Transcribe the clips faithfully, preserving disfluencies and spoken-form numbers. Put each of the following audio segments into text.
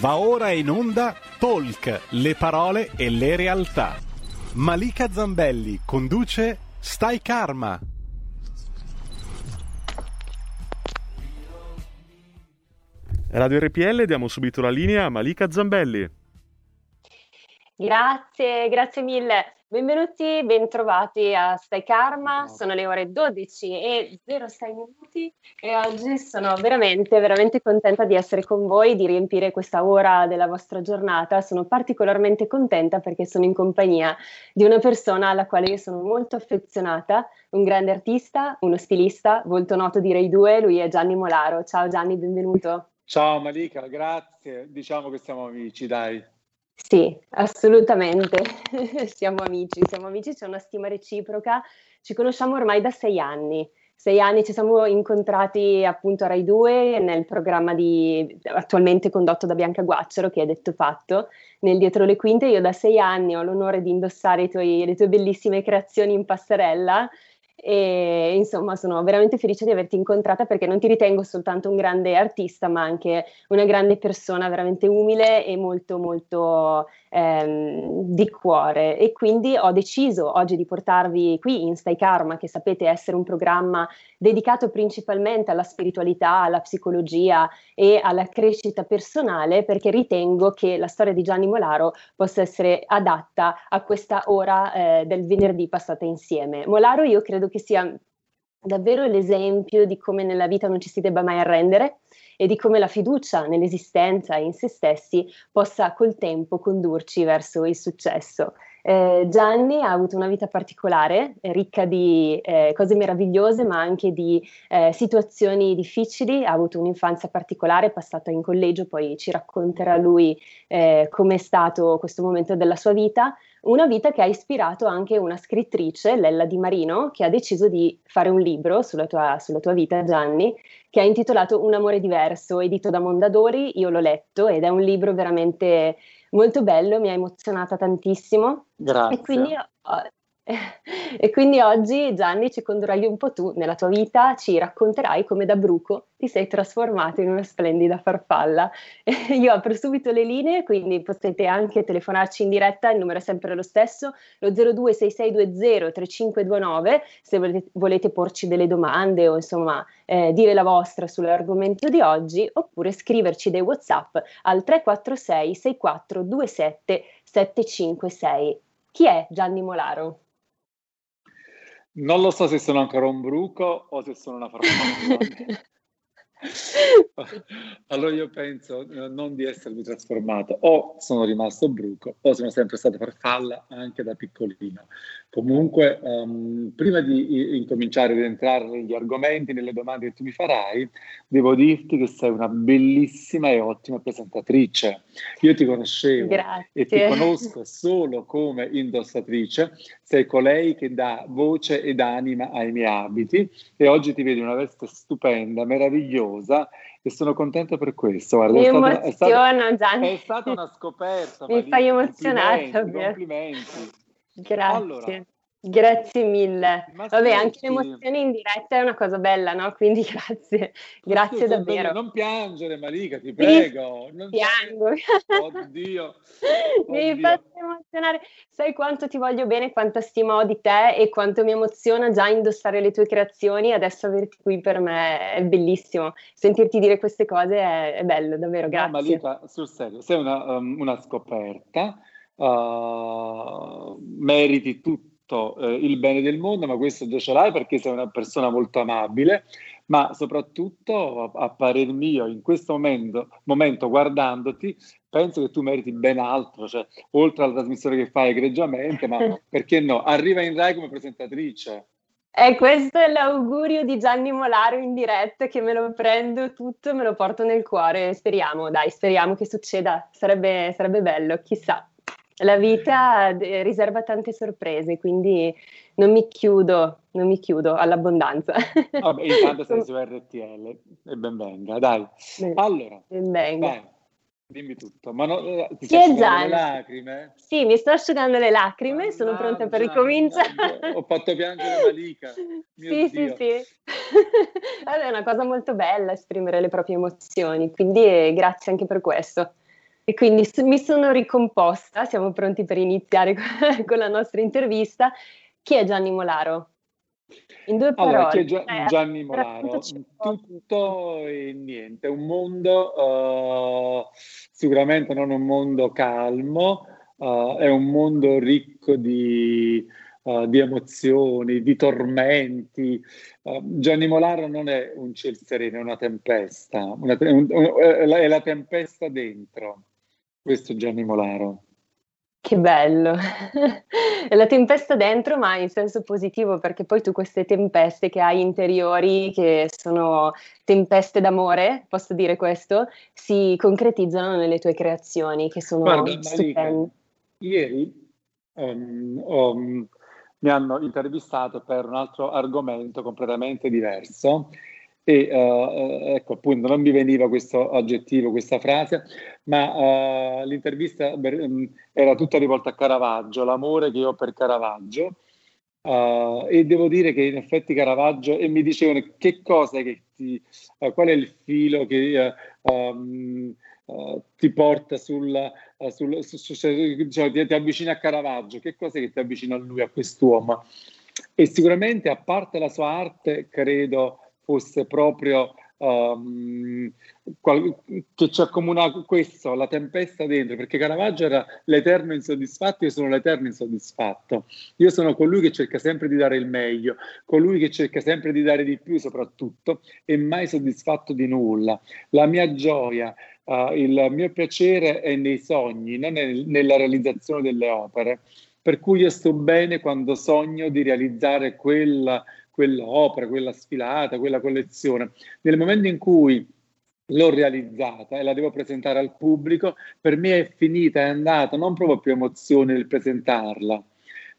Va ora in onda Talk, le parole e le realtà. Marika Zambelli conduce Stai Karma. Radio R P L, diamo subito la linea a Marika Zambelli. Grazie, grazie mille. Benvenuti, bentrovati a Stai Karma, sono le ore dodici e zero sei minuti e oggi sono veramente, veramente contenta di essere con voi, di riempire questa ora della vostra giornata. Sono particolarmente contenta perché sono in compagnia di una persona alla quale io sono molto affezionata, un grande artista, uno stilista, volto noto di Rai due, lui è Gianni Molaro. Ciao Gianni, benvenuto. Ciao Marika, grazie, diciamo che siamo amici, dai. Sì, assolutamente, siamo amici, siamo amici, c'è una stima reciproca, ci conosciamo ormai da sei anni, sei anni ci siamo incontrati appunto a Rai due nel programma di, attualmente condotto da Bianca Guaccero, che è Detto Fatto, nel Dietro le Quinte. Io da sei anni ho l'onore di indossare i tuoi, le tue bellissime creazioni in passerella e insomma sono veramente felice di averti incontrata perché non ti ritengo soltanto un grande artista ma anche una grande persona veramente umile e molto molto ehm, di cuore, e quindi ho deciso oggi di portarvi qui in Stai Karma, che sapete essere un programma dedicato principalmente alla spiritualità, alla psicologia e alla crescita personale, perché ritengo che la storia di Gianni Molaro possa essere adatta a questa ora eh, del venerdì passata insieme. Molaro io credo che sia davvero l'esempio di come nella vita non ci si debba mai arrendere e di come la fiducia nell'esistenza e in se stessi possa col tempo condurci verso il successo. Eh, Gianni ha avuto una vita particolare, ricca di eh, cose meravigliose ma anche di eh, situazioni difficili. Ha avuto un'infanzia particolare, è passato in collegio, poi ci racconterà lui eh, com'è stato questo momento della sua vita. Una vita che ha ispirato anche una scrittrice, Lella Di Marino, che ha deciso di fare un libro sulla tua, sulla tua vita, Gianni, che ha intitolato Un amore diverso, edito da Mondadori. Io l'ho letto ed è un libro veramente molto bello, mi ha emozionata tantissimo. Grazie. E quindi, e quindi oggi, Gianni, ci condurrai un po' tu nella tua vita, ci racconterai come da bruco ti sei trasformato in una splendida farfalla. Io apro subito le linee, quindi potete anche telefonarci in diretta, il numero è sempre lo stesso, lo zero due sei sei due zero tre cinque due nove, se volete, volete porci delle domande o insomma eh, dire la vostra sull'argomento di oggi, oppure scriverci dei WhatsApp al tre quattro sei sei quattro due sette sette cinque sei. Chi è Gianni Molaro? Non lo so se sono ancora un bruco o se sono una farfalla. Allora io penso non di essermi trasformato, o sono rimasto bruco o sono sempre stato farfalla anche da piccolino. Comunque um, prima di incominciare ad entrare negli argomenti, nelle domande che tu mi farai, devo dirti che sei una bellissima e ottima presentatrice. Io ti conoscevo. Grazie. E ti conosco solo come indossatrice, sei colei che dà voce ed anima ai miei abiti e oggi ti vedo in una veste stupenda, meravigliosa, e sono contenta per questo. Guarda, mi è stata, emoziono, è stata, Gianni. È stata una scoperta. Mi Marika, fai emozionata. Complimenti, complimenti. Grazie. Allora, grazie mille. Vabbè, anche l'emozione in diretta è una cosa bella, no? Quindi grazie, grazie sì, davvero. Non piangere, Marika, ti prego. Non piango. Oddio. Mi fai emozionare. Sai quanto ti voglio bene, quanta stima ho di te e quanto mi emoziona già indossare le tue creazioni. Adesso averti qui per me è bellissimo. Sentirti dire queste cose è, è bello, davvero, grazie. No, Marika, sul serio, sei una, um, una scoperta. Uh, meriti tutto il bene del mondo, ma questo già ce l'hai perché sei una persona molto amabile, ma soprattutto a parer mio in questo momento, momento guardandoti penso che tu meriti ben altro, cioè oltre alla trasmissione che fai egregiamente, ma perché no, arriva in Rai come presentatrice. E questo è l'augurio di Gianni Molaro in diretta, che me lo prendo tutto, me lo porto nel cuore, speriamo, dai, speriamo che succeda, sarebbe, sarebbe bello, chissà. La vita riserva tante sorprese, quindi non mi chiudo, non mi chiudo all'abbondanza. Vabbè, intanto sei su R T L e ben venga, dai. Ben, allora, ben venga. Vai, dimmi tutto. Ma no, ti sto asciugando le lacrime? Sì, mi sto asciugando le lacrime, ah, sono pronta per ricominciare. Ho fatto piangere Marika. Mio sì, Dio. sì, sì. Allora, è una cosa molto bella esprimere le proprie emozioni, quindi eh, grazie anche per questo. E quindi mi sono ricomposta, siamo pronti per iniziare con la nostra intervista. Chi è Gianni Molaro? In due parole. Allora, chi è Gia- Gianni Molaro? Tutto e niente, un mondo uh, sicuramente non un mondo calmo, uh, è un mondo ricco di, uh, di emozioni, di tormenti. Uh, Gianni Molaro non è un ciel sereno, è una tempesta, una, un, un, è la tempesta dentro. Questo Gianni Molaro. Che bello! La tempesta dentro, ma in senso positivo, perché poi tu queste tempeste che hai interiori, che sono tempeste d'amore, posso dire questo, si concretizzano nelle tue creazioni, che sono Guarda, stupende. Marika, ieri um, um, mi hanno intervistato per un altro argomento completamente diverso, e uh, ecco appunto non mi veniva questo aggettivo, questa frase, ma uh, l'intervista era tutta rivolta a Caravaggio, l'amore che io ho per Caravaggio, uh, e devo dire che in effetti Caravaggio, e mi dicevano che cosa che ti, uh, qual è il filo che uh, um, uh, ti porta sulla, uh, sul, su, su, diciamo, ti, ti avvicina a Caravaggio, che cosa che ti avvicina a lui, a quest'uomo, e sicuramente a parte la sua arte credo fosse proprio um, qual- che ci accomunava questo, la tempesta dentro, perché Caravaggio era l'eterno insoddisfatto, io sono l'eterno insoddisfatto, io sono colui che cerca sempre di dare il meglio, colui che cerca sempre di dare di più soprattutto, e mai soddisfatto di nulla. La mia gioia, uh, il mio piacere è nei sogni, non è nella realizzazione delle opere, per cui io sto bene quando sogno di realizzare quella quell'opera, quella sfilata, quella collezione. Nel momento in cui l'ho realizzata e la devo presentare al pubblico, per me è finita, è andata, non provo più emozione nel presentarla,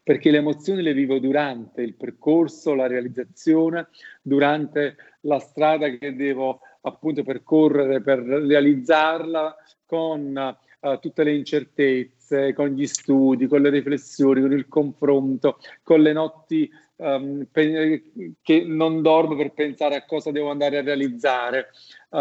perché le emozioni le vivo durante il percorso, la realizzazione, durante la strada che devo appunto percorrere per realizzarla, con uh, tutte le incertezze, con gli studi, con le riflessioni, con il confronto, con le notti Um, pe- che non dormo per pensare a cosa devo andare a realizzare, uh,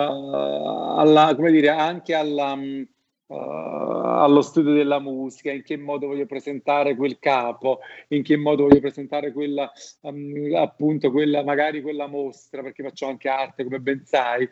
alla, come dire, anche alla, um, uh, allo studio della musica, in che modo voglio presentare quel capo, in che modo voglio presentare quella, um, appunto quella, magari quella mostra, perché faccio anche arte, come ben sai,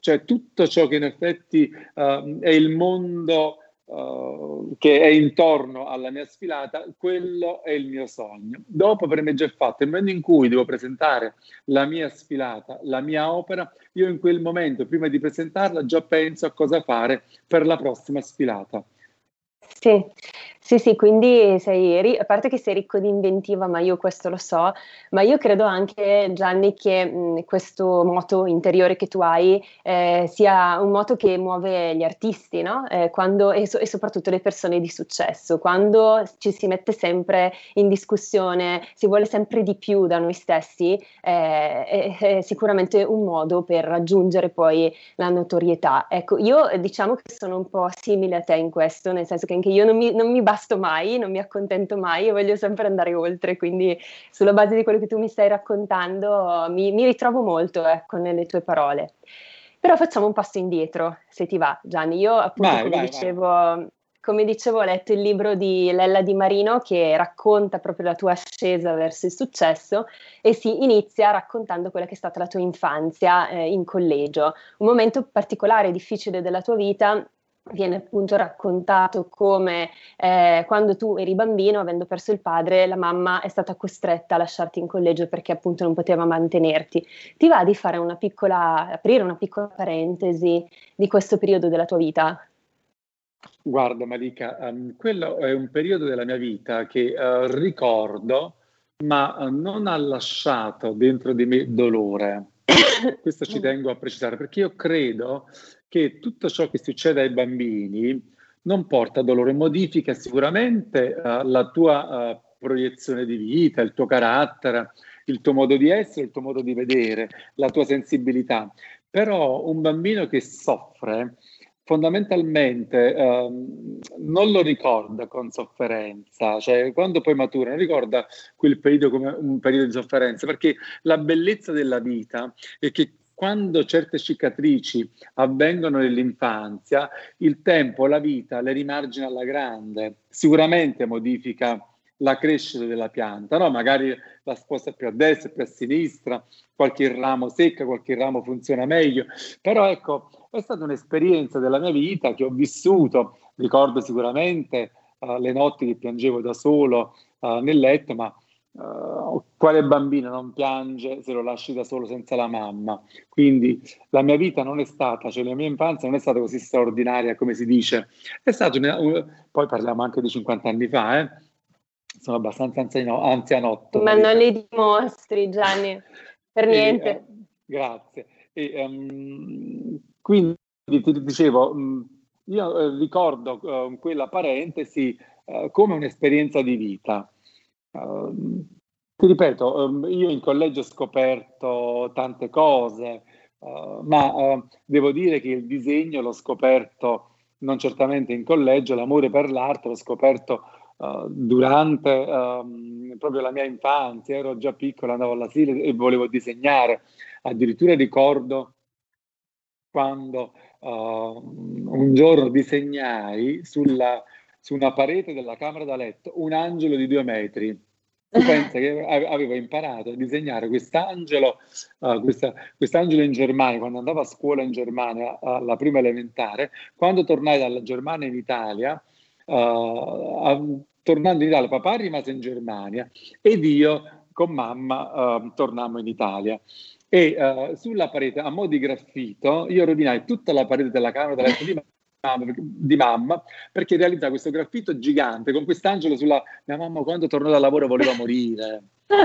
cioè tutto ciò che in effetti uh, è il mondo Uh, che è intorno alla mia sfilata, quello è il mio sogno. Dopo, per me già fatto, nel momento in cui devo presentare la mia sfilata, la mia opera, io in quel momento, prima di presentarla, già penso a cosa fare per la prossima sfilata. Sì, sì, sì, quindi sei, a parte che sei ricco di inventiva, ma io questo lo so, ma io credo anche, Gianni, che mh, questo moto interiore che tu hai eh, sia un moto che muove gli artisti, no? Eh, quando, e, so, e soprattutto le persone di successo, quando ci si mette sempre in discussione, si vuole sempre di più da noi stessi, eh, è, è sicuramente un modo per raggiungere poi la notorietà. Ecco, io diciamo che sono un po' simile a te in questo, nel senso che anche io non mi, non mi basto mai, non mi accontento mai, io voglio sempre andare oltre, quindi sulla base di quello che tu mi stai raccontando mi, mi ritrovo molto, ecco, nelle tue parole. Però facciamo un passo indietro, se ti va, Gianni. Io appunto, vai, come, vai, dicevo, vai. come dicevo, ho letto il libro di Lella Di Marino che racconta proprio la tua ascesa verso il successo, e si inizia raccontando quella che è stata la tua infanzia eh, in collegio, un momento particolare e difficile della tua vita. Viene appunto raccontato come eh, quando tu eri bambino, avendo perso il padre, la mamma è stata costretta a lasciarti in collegio perché appunto non poteva mantenerti. Ti va di fare una piccola, aprire una piccola parentesi di questo periodo della tua vita? Guarda, Marika, um, quello è un periodo della mia vita che uh, ricordo, ma uh, non ha lasciato dentro di me dolore. Questo ci tengo a precisare, perché io credo che tutto ciò che succede ai bambini non porta dolore, modifica sicuramente uh, la tua uh, proiezione di vita, il tuo carattere, il tuo modo di essere, il tuo modo di vedere, la tua sensibilità. Però un bambino che soffre fondamentalmente um, non lo ricorda con sofferenza, cioè quando poi matura non ricorda quel periodo come un periodo di sofferenza, perché la bellezza della vita è che quando certe cicatrici avvengono nell'infanzia, il tempo, la vita le rimargina alla grande. Sicuramente modifica la crescita della pianta, no? Magari la sposta più a destra, più a sinistra, qualche ramo secca, qualche ramo funziona meglio, però ecco, è stata un'esperienza della mia vita che ho vissuto. Ricordo sicuramente uh, le notti che piangevo da solo uh, nel letto, ma uh, quale bambino non piange se lo lasci da solo senza la mamma? Quindi la mia vita non è stata, cioè la mia infanzia non è stata così straordinaria come si dice, è stato una, uh, poi parliamo anche di cinquanta anni fa, eh? Sono abbastanza anziano, anzianotto. Ma non li dimostri, Gianni, per niente. E, uh, grazie. E, um, quindi ti dicevo, um, io uh, ricordo uh, quella parentesi uh, come un'esperienza di vita. Uh, ti ripeto, um, io in collegio ho scoperto tante cose, uh, ma uh, devo dire che il disegno l'ho scoperto non certamente in collegio, l'amore per l'arte l'ho scoperto Uh, durante um, proprio la mia infanzia. Ero già piccola, andavo all'asilo e volevo disegnare. Addirittura ricordo quando uh, un giorno disegnai sulla, su una parete della camera da letto un angelo di due metri. Tu pensa che avevo imparato a disegnare quest'angelo, uh, questa, quest'angelo in Germania, quando andavo a scuola in Germania, alla prima elementare. Quando tornai dalla Germania in Italia, Uh, tornando in Italia, papà rimase in Germania ed io con mamma uh, tornammo in Italia, e uh, sulla parete a mo' di graffito io rovinai tutta la parete della camera da letto di, mamma, di mamma perché realizzai questo graffito gigante con quest'angelo sulla mia mamma. Quando tornò dal lavoro voleva morire,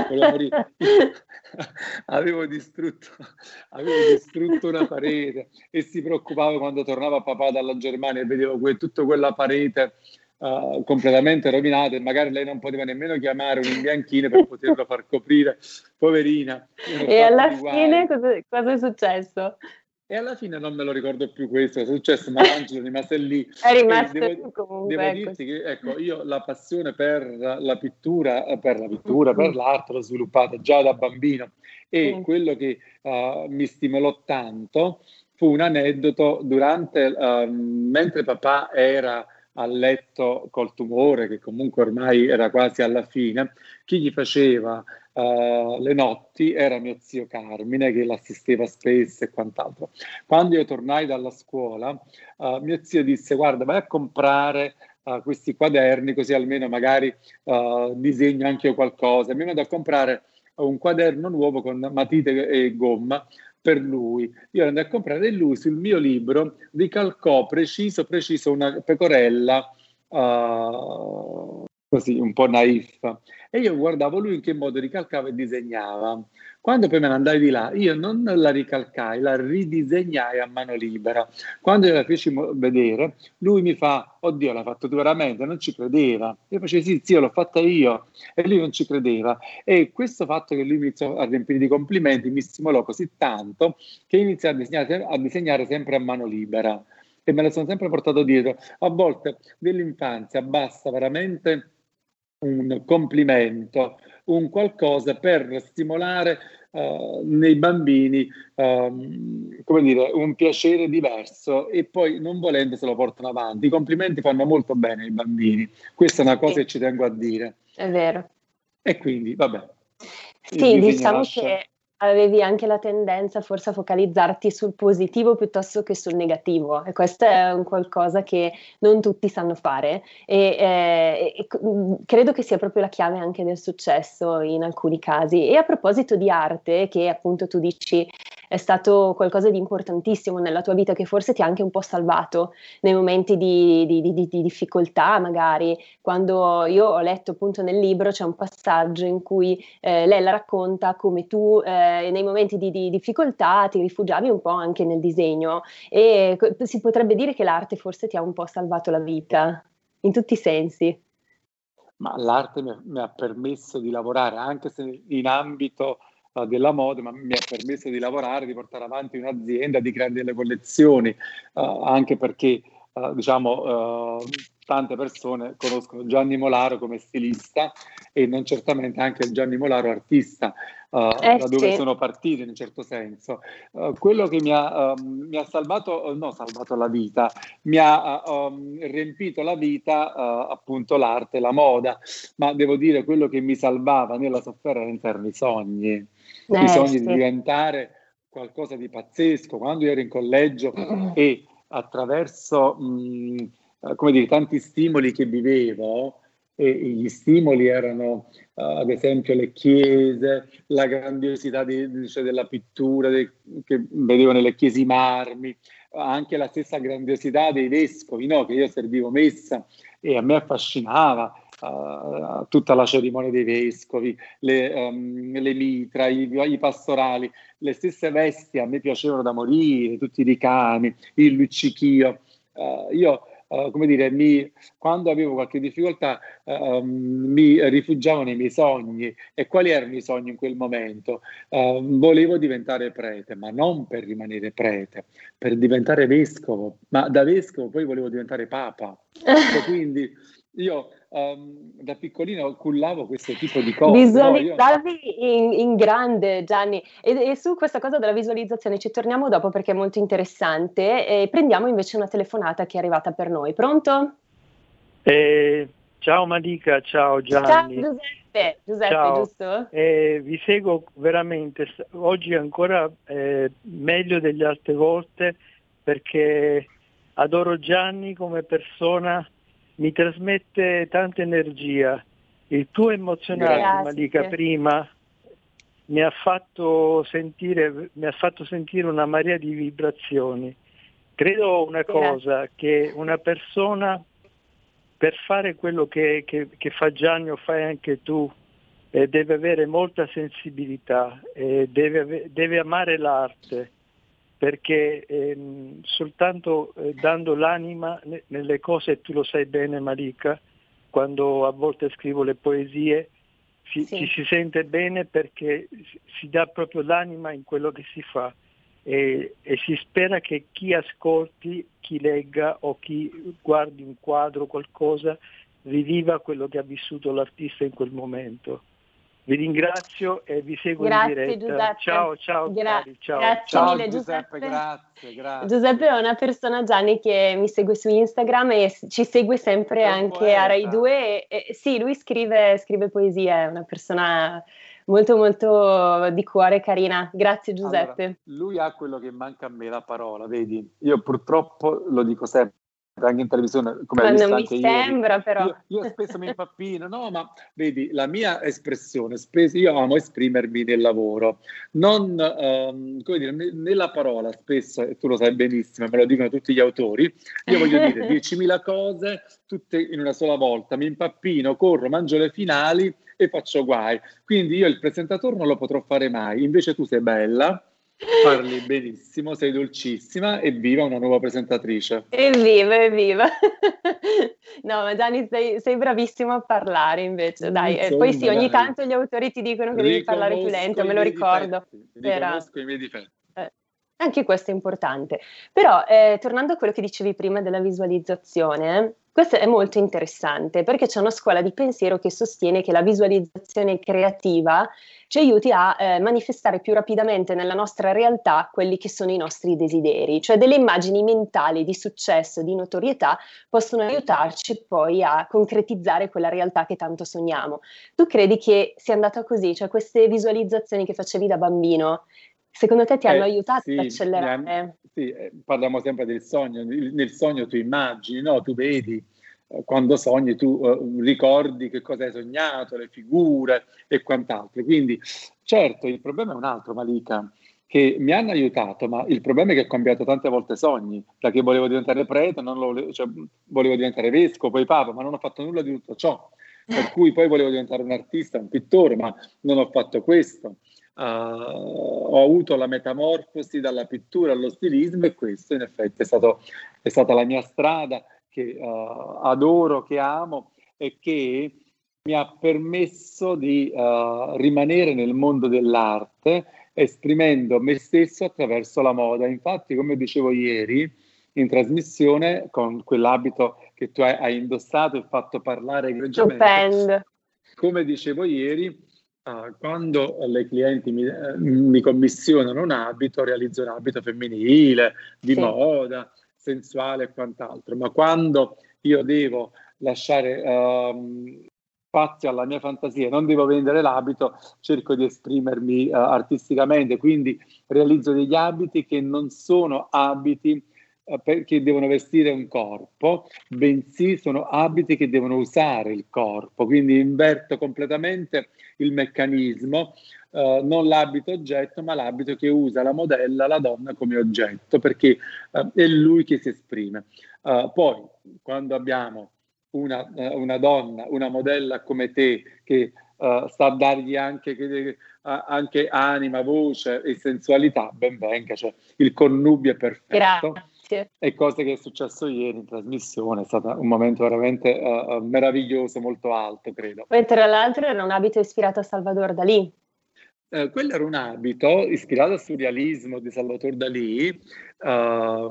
voleva morire. avevo distrutto avevo distrutto una parete, e si preoccupava quando tornava papà dalla Germania e vedevo que- tutta quella parete Uh, completamente rovinata, e magari lei non poteva nemmeno chiamare un imbianchino per poterlo far coprire, poverina. E alla fine cosa, cosa è successo? E alla fine non me lo ricordo più questo, è successo, ma l'angelo è rimasto lì. È rimasto eh, devo, comunque. Devo ecco. dirti che ecco, io la passione per la pittura, per la pittura, per l'arte l'ho sviluppata già da bambino, e mm. quello che uh, mi stimolò tanto fu un aneddoto durante, uh, mentre papà era a letto col tumore, che comunque ormai era quasi alla fine. Chi gli faceva uh, le notti era mio zio Carmine, che l'assisteva spesso e quant'altro. Quando io tornai dalla scuola, uh, mio zio disse: guarda, vai a comprare uh, questi quaderni, così almeno magari uh, disegno anche io qualcosa. Mi vado a comprare un quaderno nuovo con matite e gomma per lui. Io andai a comprare, e lui sul mio libro ricalcò preciso preciso una pecorella uh, così un po' naif, e io guardavo lui in che modo ricalcava e disegnava. Quando poi me ne andai di là, io non la ricalcai, la ridisegnai a mano libera. Quando io la feci vedere, lui mi fa: oddio, l'hai fatto tu veramente? Non ci credeva. Io facevo: sì, sì, l'ho fatta io. E lui non ci credeva. E questo fatto che lui mi iniziò a riempire di complimenti mi stimolò così tanto che iniziai a disegnare, a disegnare sempre a mano libera. E me la sono sempre portato dietro. A volte nell'infanzia basta veramente un complimento, un qualcosa per stimolare uh, nei bambini uh, come dire, un piacere diverso, e poi non volendo se lo portano avanti. I complimenti fanno molto bene ai bambini, questa è una cosa sì. che ci tengo a dire. È vero. E quindi, vabbè. Sì, diciamo lascia... che avevi anche la tendenza forse a focalizzarti sul positivo piuttosto che sul negativo, e questo è un qualcosa che non tutti sanno fare, e, eh, e credo che sia proprio la chiave anche del successo in alcuni casi. E a proposito di arte, che appunto tu dici è stato qualcosa di importantissimo nella tua vita, che forse ti ha anche un po' salvato nei momenti di, di, di, di difficoltà, magari quando io ho letto appunto nel libro c'è un passaggio in cui eh, Lella racconta come tu eh, nei momenti di, di difficoltà ti rifugiavi un po' anche nel disegno, e si potrebbe dire che l'arte forse ti ha un po' salvato la vita in tutti i sensi. Ma l'arte mi, mi ha permesso di lavorare, anche se in ambito della moda, ma mi ha permesso di lavorare, di portare avanti un'azienda, di creare delle collezioni, uh, anche perché uh, diciamo uh, tante persone conoscono Gianni Molaro come stilista e non certamente anche Gianni Molaro artista, uh, eh, da dove sì. sono partiti in un certo senso. Uh, quello che mi ha, uh, mi ha salvato, no, salvato la vita, mi ha uh, um, riempito la vita uh, appunto l'arte, la moda, ma devo dire quello che mi salvava nella sofferenza erano i sogni, eh, i sogni sì. di diventare qualcosa di pazzesco. Quando ero in collegio e attraverso mh, come dire, tanti stimoli che vivevo, e gli stimoli erano uh, ad esempio le chiese, la grandiosità di, cioè della pittura de, che vedevo nelle chiese, i marmi, anche la stessa grandiosità dei vescovi, no? Che io servivo messa e a me affascinava uh, tutta la cerimonia dei vescovi, le, um, le mitra, i, i pastorali, le stesse vesti a me piacevano da morire, tutti i ricami, il luccichio. Uh, io Uh, come dire, mi, quando avevo qualche difficoltà uh, mi rifugiavo nei miei sogni. E quali erano i sogni in quel momento? Uh, volevo diventare prete, ma non per rimanere prete, per diventare vescovo, ma da vescovo poi volevo diventare papa. E quindi io um, da piccolino cullavo questo tipo di cose. Visualizzarvi no? io... in, in grande, Gianni, e, e su questa cosa della visualizzazione ci torniamo dopo perché è molto interessante, e prendiamo invece una telefonata che è arrivata per noi. Pronto? Eh, ciao Marika, ciao Gianni. Ciao Giuseppe, Giuseppe ciao. Giusto? Eh, vi seguo veramente, oggi ancora eh, meglio delle altre volte perché adoro Gianni come persona. Mi trasmette tanta energia. Il tuo emozionale, Marika, prima mi ha fatto sentire, mi ha fatto sentire una marea di vibrazioni. Credo una cosa, che una persona per fare quello che, che, che fa Gianni o fai anche tu, eh, deve avere molta sensibilità, eh, deve, deve amare l'arte, perché ehm, soltanto eh, dando l'anima ne, nelle cose, tu lo sai bene Marika, quando a volte scrivo le poesie, si, sì. ci si sente bene perché si dà proprio l'anima in quello che si fa, e, e si spera che chi ascolti, chi legga o chi guardi un quadro, qualcosa, riviva quello che ha vissuto l'artista in quel momento. Vi ringrazio e vi seguo grazie, in diretta. Giuseppe. Ciao, ciao, Gra- cari, ciao. Grazie ciao, mille Giuseppe. Giuseppe. Grazie, grazie. Giuseppe è una persona, Gianni, che mi segue su Instagram e ci segue sempre Sono anche poeta. A Rai due. E, e, sì, lui scrive, scrive poesie, è una persona molto, molto di cuore, carina. Grazie Giuseppe. Allora, lui ha quello che manca a me, la parola, vedi? Io purtroppo lo dico sempre. Anche in televisione, come hai visto anche sembra, ieri. Però. Io, io spesso mi impappino, no, ma vedi, la mia espressione, spesso io amo esprimermi nel lavoro, non ehm, come dire, nella parola spesso, e tu lo sai benissimo, me lo dicono tutti gli autori, io voglio dire diecimila cose, tutte in una sola volta, mi impappino, corro, mangio le finali e faccio guai, quindi io il presentatore non lo potrò fare mai, invece tu sei bella, parli benissimo, sei dolcissima, evviva una nuova presentatrice. Evviva, evviva. No, ma Gianni sei, sei bravissimo a parlare invece, dai. Insomma, poi sì, ogni dai. tanto gli autori ti dicono che riconosco devi parlare più lento, me lo ricordo. Difetti, riconosco i miei difetti. Eh, anche questo è importante. Però, eh, tornando a quello che dicevi prima della visualizzazione, questo è molto interessante perché c'è una scuola di pensiero che sostiene che la visualizzazione creativa ci aiuti a eh, manifestare più rapidamente nella nostra realtà quelli che sono i nostri desideri, cioè delle immagini mentali di successo, di notorietà possono aiutarci poi a concretizzare quella realtà che tanto sogniamo. Tu credi che sia andata così? Cioè queste visualizzazioni che facevi da bambino, secondo te ti hanno eh, aiutato sì, ad accelerare? Sì, parliamo sempre del sogno. Nel sogno tu immagini, no? Tu vedi, quando sogni tu eh, ricordi che cosa hai sognato, le figure e quant'altro. Quindi, certo, il problema è un altro, Marika, che mi hanno aiutato, ma il problema è che ho cambiato tante volte sogni, da che volevo diventare prete, non lo volevo, cioè, volevo diventare vescovo, poi papa, ma non ho fatto nulla di tutto ciò. Per cui poi volevo diventare un artista, un pittore, ma non ho fatto questo. Uh, ho avuto la metamorfosi dalla pittura allo stilismo e questo in effetti è, stato, è stata la mia strada che uh, adoro, che amo e che mi ha permesso di uh, rimanere nel mondo dell'arte esprimendo me stesso attraverso la moda. Infatti, come dicevo ieri, in trasmissione con quell'abito che tu hai, hai indossato e fatto parlare egregiamente. Stupendo. Come dicevo ieri, uh, quando le clienti mi, eh, mi commissionano un abito, realizzo un abito femminile, di sì. moda, sensuale e quant'altro, ma quando io devo lasciare uh, spazio alla mia fantasia, non devo vendere l'abito, cerco di esprimermi uh, artisticamente, quindi realizzo degli abiti che non sono abiti uh, perché devono vestire un corpo, bensì sono abiti che devono usare il corpo, quindi inverto completamente il meccanismo, uh, non l'abito oggetto, ma l'abito che usa la modella, la donna come oggetto, perché uh, è lui che si esprime. Uh, poi, quando abbiamo una, una donna, una modella come te, che uh, sa dargli anche, che, uh, anche anima, voce e sensualità, ben venga, cioè il connubio è perfetto. Grazie. E cosa che è successo ieri in trasmissione, è stato un momento veramente uh, meraviglioso, molto alto, credo. Poi, tra l'altro, era un abito ispirato a Salvador Dalì. Eh, quello era un abito ispirato sul realismo di Salvador Dalì, eh,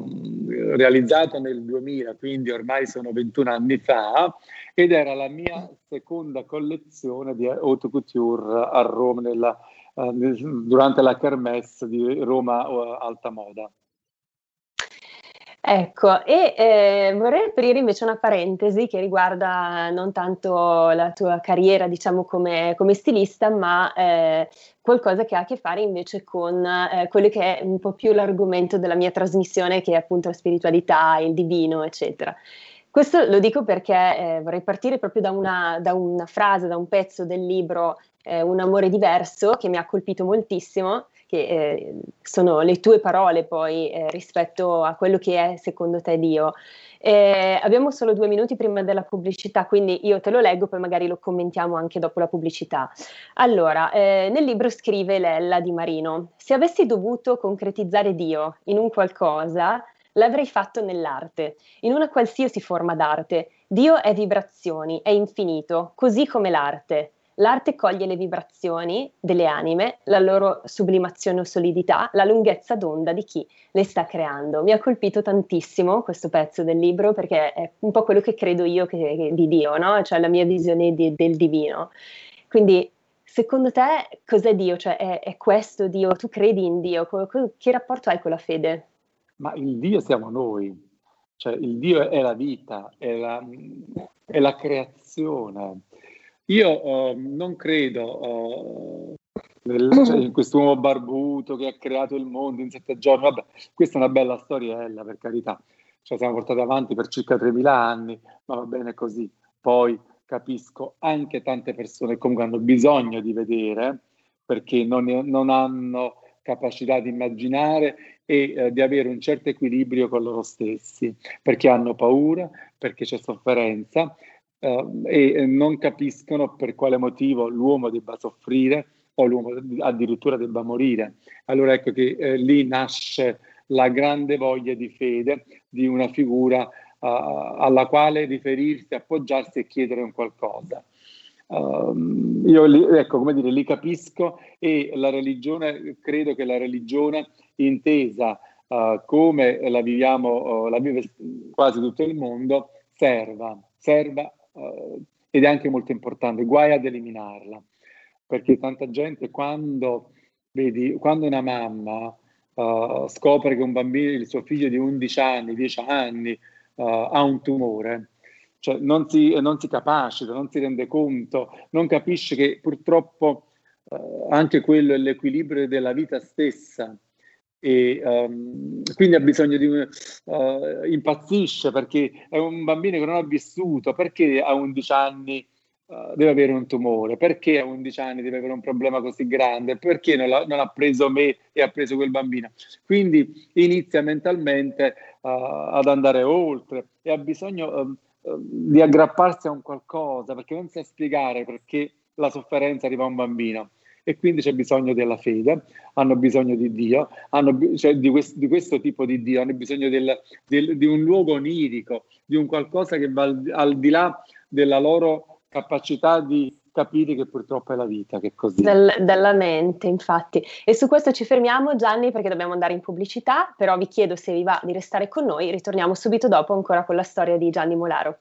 realizzato nel duemila, quindi ormai sono ventuno anni fa, ed era la mia seconda collezione di haute couture a Roma nella, eh, nel, durante la Kermesse di Roma eh, Alta Moda. Ecco, e eh, vorrei aprire invece una parentesi che riguarda non tanto la tua carriera, diciamo, come, come stilista, ma eh, qualcosa che ha a che fare invece con eh, quello che è un po' più l'argomento della mia trasmissione, che è appunto la spiritualità, il divino, eccetera. Questo lo dico perché eh, vorrei partire proprio da una, da una frase, da un pezzo del libro eh, Un amore diverso, che mi ha colpito moltissimo, che eh, sono le tue parole poi eh, rispetto a quello che è secondo te Dio. Eh, abbiamo solo due minuti prima della pubblicità, quindi io te lo leggo, poi magari lo commentiamo anche dopo la pubblicità. Allora, eh, nel libro scrive Lella Di Marino: se avessi dovuto concretizzare Dio in un qualcosa, l'avrei fatto nell'arte, in una qualsiasi forma d'arte. Dio è vibrazioni, è infinito, così come l'arte. L'arte coglie le vibrazioni delle anime, la loro sublimazione o solidità, la lunghezza d'onda di chi le sta creando. Mi ha colpito tantissimo questo pezzo del libro, perché è un po' quello che credo io che, che, di Dio, no? Cioè la mia visione di, del divino. Quindi, secondo te, cos'è Dio? Cioè è, è questo Dio? Tu credi in Dio? Che rapporto hai con la fede? Ma il Dio siamo noi, cioè il Dio è la vita, è la, è la creazione. Io uh, non credo uh, nel, cioè, in questo uomo barbuto che ha creato il mondo in sette giorni. Vabbè, questa è una bella storiella, per carità, cioè siamo portati avanti per circa tremila anni, ma va bene così. Poi capisco anche tante persone che comunque hanno bisogno di vedere, perché non, non hanno capacità di immaginare e eh, di avere un certo equilibrio con loro stessi, perché hanno paura, perché c'è sofferenza. Uh, e non capiscono per quale motivo l'uomo debba soffrire o l'uomo addirittura debba morire. Allora ecco che eh, lì nasce la grande voglia di fede di una figura uh, alla quale riferirsi, appoggiarsi e chiedere un qualcosa. Uh, io li, ecco, come dire, li capisco, e la religione, credo che la religione intesa uh, come la viviamo, uh, la vive quasi tutto il mondo, serva, serva ed è anche molto importante, guai ad eliminarla, perché tanta gente, quando vedi, quando una mamma uh, scopre che un bambino, il suo figlio di undici anni, dieci anni uh, ha un tumore, cioè non si, non si capacita, non si rende conto, non capisce che purtroppo uh, anche quello è l'equilibrio della vita stessa, e um, quindi ha bisogno di uh, impazzisce, perché è un bambino che non ha vissuto. Perché a undici anni uh, deve avere un tumore? Perché a undici anni deve avere un problema così grande? Perché non, la, non ha preso me e ha preso quel bambino? Quindi inizia mentalmente uh, ad andare oltre, e ha bisogno uh, uh, di aggrapparsi a un qualcosa, perché non sa spiegare perché la sofferenza arriva a un bambino. E quindi c'è bisogno della fede, hanno bisogno di Dio, hanno, cioè di, quest, di questo tipo di Dio, hanno bisogno del, del, di un luogo onirico, di un qualcosa che va al, al di là della loro capacità di capire che purtroppo è la vita, che così. Del, della mente, infatti. E su questo ci fermiamo, Gianni, perché dobbiamo andare in pubblicità, però vi chiedo, se vi va, di restare con noi. Ritorniamo subito dopo ancora con la storia di Gianni Molaro.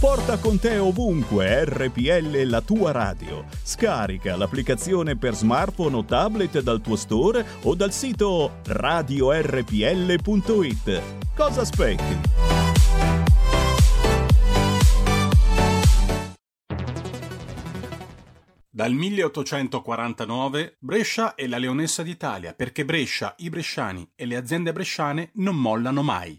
Porta con te ovunque R P L, la tua radio. Scarica l'applicazione per smartphone o tablet dal tuo store o dal sito radio R P L punto it. Cosa aspetti? Dal milleottocentoquarantanove Brescia è la leonessa d'Italia, perché Brescia, i bresciani e le aziende bresciane non mollano mai.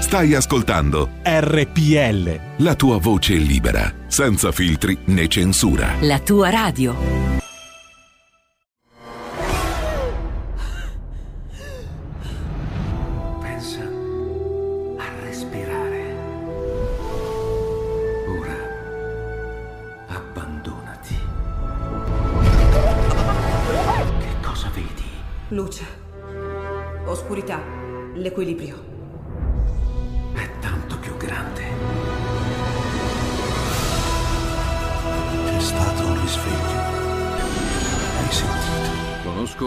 Stai ascoltando R P L, la tua voce libera, senza filtri né censura. La tua radio. Pensa a respirare. Ora abbandonati. Che cosa vedi? Luce, oscurità, l'equilibrio. È stato un risveglio. Hai sentito? Conosco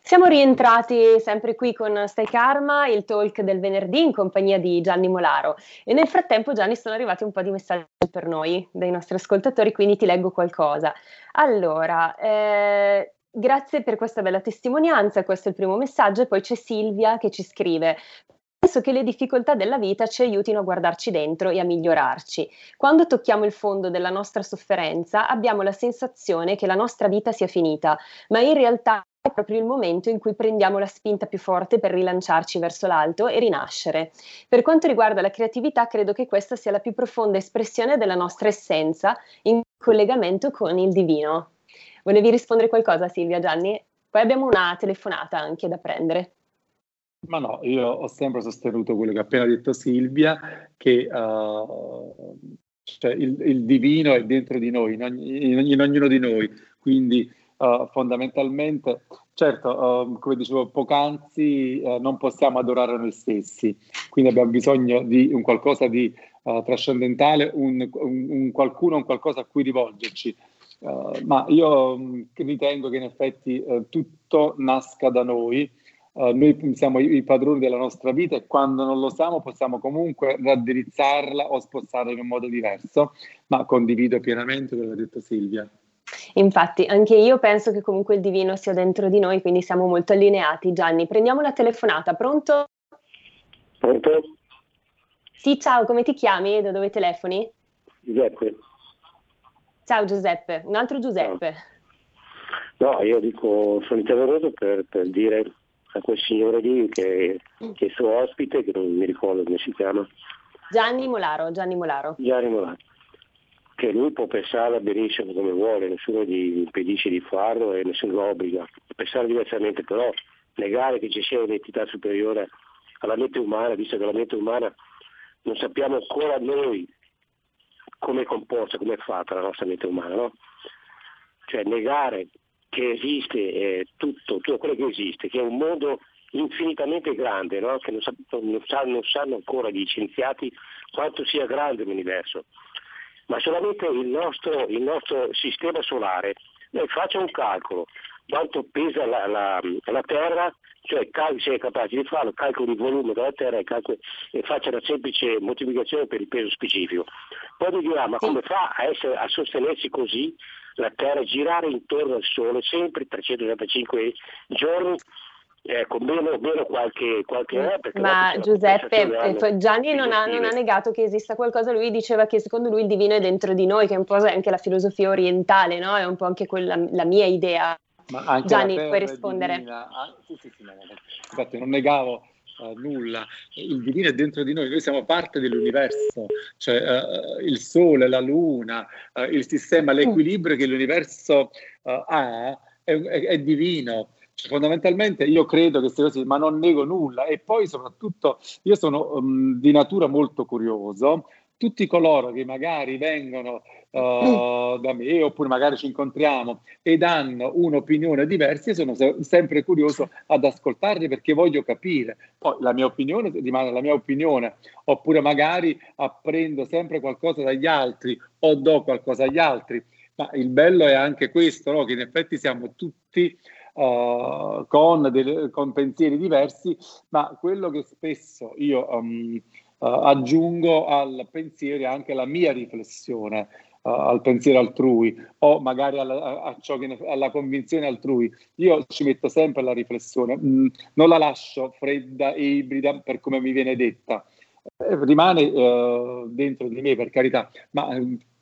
Siamo rientrati sempre qui con Stai Karma, il talk del venerdì in compagnia di Gianni Molaro, e nel frattempo, Gianni, sono arrivati un po' di messaggi per noi, dai nostri ascoltatori, quindi ti leggo qualcosa. Allora, eh, grazie per questa bella testimonianza, questo è il primo messaggio, e poi c'è Silvia che ci scrive: penso che le difficoltà della vita ci aiutino a guardarci dentro e a migliorarci. Quando tocchiamo il fondo della nostra sofferenza abbiamo la sensazione che la nostra vita sia finita, ma in realtà è proprio il momento in cui prendiamo la spinta più forte per rilanciarci verso l'alto e rinascere. Per quanto riguarda la creatività, credo che questa sia la più profonda espressione della nostra essenza in collegamento con il divino. Volevi rispondere qualcosa, Silvia, Gianni? Poi abbiamo una telefonata anche da prendere. Ma no, io ho sempre sostenuto quello che ha appena detto Silvia, che uh, cioè il, il divino è dentro di noi, in, ogni, in, ogni, in ognuno di noi, quindi Uh, fondamentalmente, certo, uh, come dicevo poc'anzi, uh, non possiamo adorare noi stessi, quindi abbiamo bisogno di un qualcosa di uh, trascendentale, un, un, un qualcuno, un qualcosa a cui rivolgerci. Uh, ma io mh, ritengo che in effetti uh, tutto nasca da noi, uh, noi siamo i, i padroni della nostra vita, e quando non lo siamo possiamo comunque raddrizzarla o spostarla in un modo diverso, ma condivido pienamente quello che ha detto Silvia. Infatti, anche io penso che comunque il divino sia dentro di noi, quindi siamo molto allineati. Gianni, prendiamo la telefonata, pronto? Pronto? Sì, ciao, come ti chiami? Da dove telefoni? Giuseppe. Ciao Giuseppe, un altro Giuseppe. No, no, io dico, sono intervenuto per, per dire a quel signore lì che, che è suo ospite, che non mi ricordo come si chiama. Gianni Molaro, Gianni Molaro. Gianni Molaro. Che lui può pensare benissimo come vuole, nessuno gli impedisce di farlo e nessuno lo obbliga. Pensare diversamente, però negare che ci sia un'entità superiore alla mente umana, visto che la mente umana non sappiamo ancora noi come è composta, come è fatta la nostra mente umana, no? Cioè negare che esiste eh, tutto, tutto quello che esiste, che è un mondo infinitamente grande, no? Che non, sa, non, sa, non sanno ancora gli scienziati quanto sia grande l'universo. Ma solamente il nostro, il nostro sistema solare, noi facciamo un calcolo, quanto pesa la, la, la Terra cioè cal- se è capace di farlo, calcolo il volume della terra e, calcolo- e faccia una semplice moltiplicazione per il peso specifico. Poi mi dirà, ma come fa a, essere, a sostenersi così la terra, girare intorno al sole sempre trecentosessantacinque giorni? Ecco, meno, meno qualche, qualche ora, ma Giuseppe, Gianni non ha, non ha negato che esista qualcosa. Lui diceva che secondo lui il divino è dentro di noi, che è un po' anche la filosofia orientale, no? È un po' anche quella, la mia idea. Ma anche Gianni, puoi rispondere? Divina, ah, sì, sì, sì, no, infatti non negavo Uh, nulla, il divino è dentro di noi, noi siamo parte dell'universo, cioè uh, il sole, la luna, uh, il sistema, l'equilibrio che l'universo uh, ha è, è, è divino. Cioè, fondamentalmente io credo che sia così, ma non nego nulla. E poi soprattutto io sono um, di natura molto curioso. Tutti coloro che magari vengono uh, da me, oppure magari ci incontriamo ed hanno un'opinione diversa, io sono se- sempre curioso ad ascoltarli, perché voglio capire. Poi la mia opinione rimane la mia opinione, oppure magari apprendo sempre qualcosa dagli altri o do qualcosa agli altri. Ma il bello è anche questo, no? Che in effetti siamo tutti uh, con, del- con pensieri diversi, ma quello che spesso io... Um, Uh, aggiungo al pensiero anche la mia riflessione, uh, al pensiero altrui, o magari alla, a ciò che ne, alla convinzione altrui. Io ci metto sempre la riflessione, mm, non la lascio fredda e ibrida per come mi viene detta. Eh, rimane uh, dentro di me, per carità, ma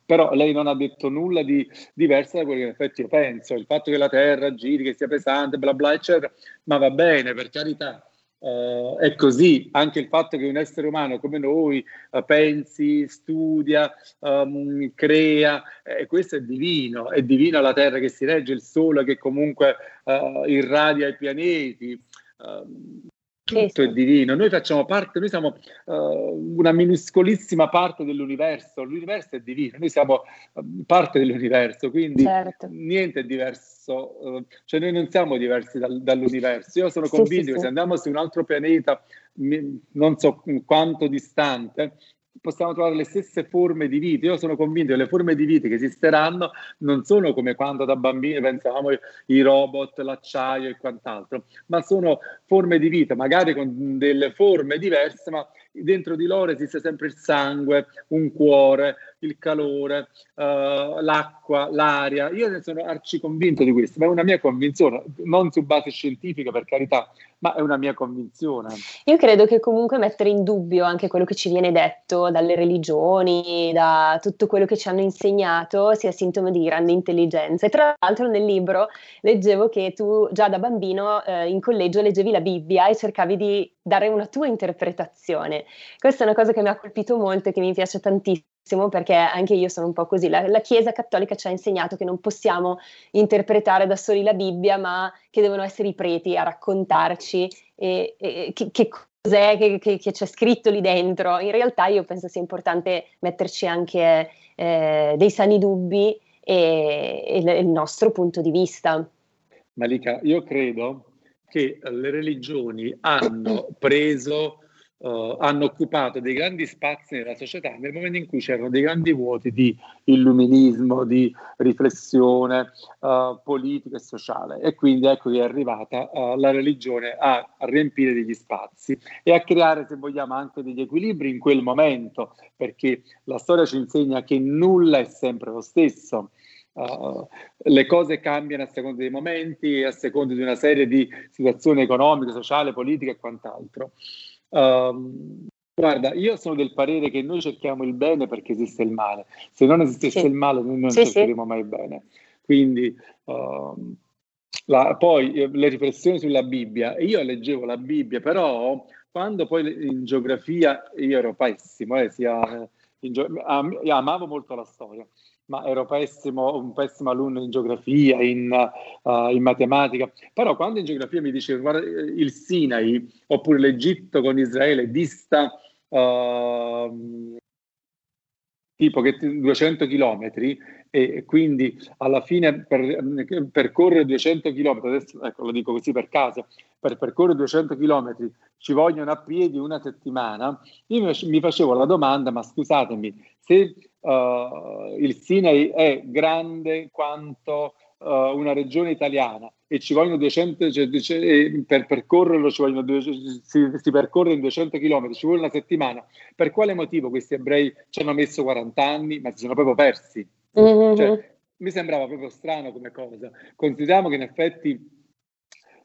però lei non ha detto nulla di diverso da quello che in effetti io penso. Il fatto che la terra giri, che sia pesante, bla bla eccetera, ma va bene, per carità. Uh, è così. Anche il fatto che un essere umano come noi uh, pensi, studia, um, crea, eh, questo è divino, è divina la terra che si regge, il sole che comunque uh, irradia i pianeti, uh, tutto è divino. Noi facciamo parte, noi siamo uh, una minuscolissima parte dell'universo, l'universo è divino, noi siamo uh, parte dell'universo, quindi certo. Niente è diverso, uh, cioè noi non siamo diversi dal, dall'universo. Io sono convinto sì, sì, che sì. Se andiamo su un altro pianeta, mi, non so quanto distante, possiamo trovare le stesse forme di vita. Io sono convinto che le forme di vita che esisteranno non sono come quando da bambini pensavamo i robot, l'acciaio e quant'altro, ma sono forme di vita, magari con delle forme diverse, ma dentro di loro esiste sempre il sangue, un cuore, il calore, uh, l'acqua, l'aria. Io ne sono arciconvinto di questo, ma è una mia convinzione, non su base scientifica, per carità, ma è una mia convinzione. Io credo che comunque mettere in dubbio anche quello che ci viene detto dalle religioni, da tutto quello che ci hanno insegnato, sia sintomo di grande intelligenza. E tra l'altro nel libro leggevo che tu già da bambino eh, in collegio leggevi la Bibbia e cercavi di dare una tua interpretazione. Questa è una cosa che mi ha colpito molto e che mi piace tantissimo, perché anche io sono un po' così. La, la Chiesa Cattolica ci ha insegnato che non possiamo interpretare da soli la Bibbia, ma che devono essere i preti a raccontarci e, e, che, che cos'è che, che, che c'è scritto lì dentro. In realtà io penso sia importante metterci anche eh, dei sani dubbi e, e il nostro punto di vista. Malika, io credo che le religioni hanno preso, uh, hanno occupato dei grandi spazi nella società nel momento in cui c'erano dei grandi vuoti di illuminismo, di riflessione uh, politica e sociale, e quindi ecco che è arrivata uh, la religione a riempire degli spazi e a creare, se vogliamo, anche degli equilibri in quel momento, perché la storia ci insegna che nulla è sempre lo stesso. Uh, le cose cambiano a seconda dei momenti, a seconda di una serie di situazioni economiche, sociali, politiche e quant'altro. Uh, guarda, io sono del parere che noi cerchiamo il bene perché esiste il male. Se non esistesse sì. il male, noi non sì, cercheremo sì. mai il bene. Quindi uh, la, poi le riflessioni sulla Bibbia. Io leggevo la Bibbia, però quando poi in geografia io ero pessimo, eh, sia, in ge- am- io amavo molto la storia, ma ero pessimo, un pessimo alunno in geografia, in, uh, in matematica. Però quando in geografia mi dicevano, guarda, il Sinai oppure l'Egitto con Israele dista uh, tipo che duecento chilometri, e quindi alla fine per percorrere duecento chilometri, adesso ecco, lo dico così per caso, per percorrere duecento chilometri ci vogliono a piedi una settimana. Io mi facevo la domanda, ma scusatemi, se uh, il Sinai è grande quanto uh, una regione italiana, e ci vogliono duecento, cioè, per percorrerlo ci vogliono due, si, si percorre in duecento chilometri, ci vuole una settimana. Per quale motivo questi ebrei ci hanno messo quaranta anni, ma si sono proprio persi? Mm-hmm. Cioè, mi sembrava proprio strano come cosa. Consideriamo che in effetti,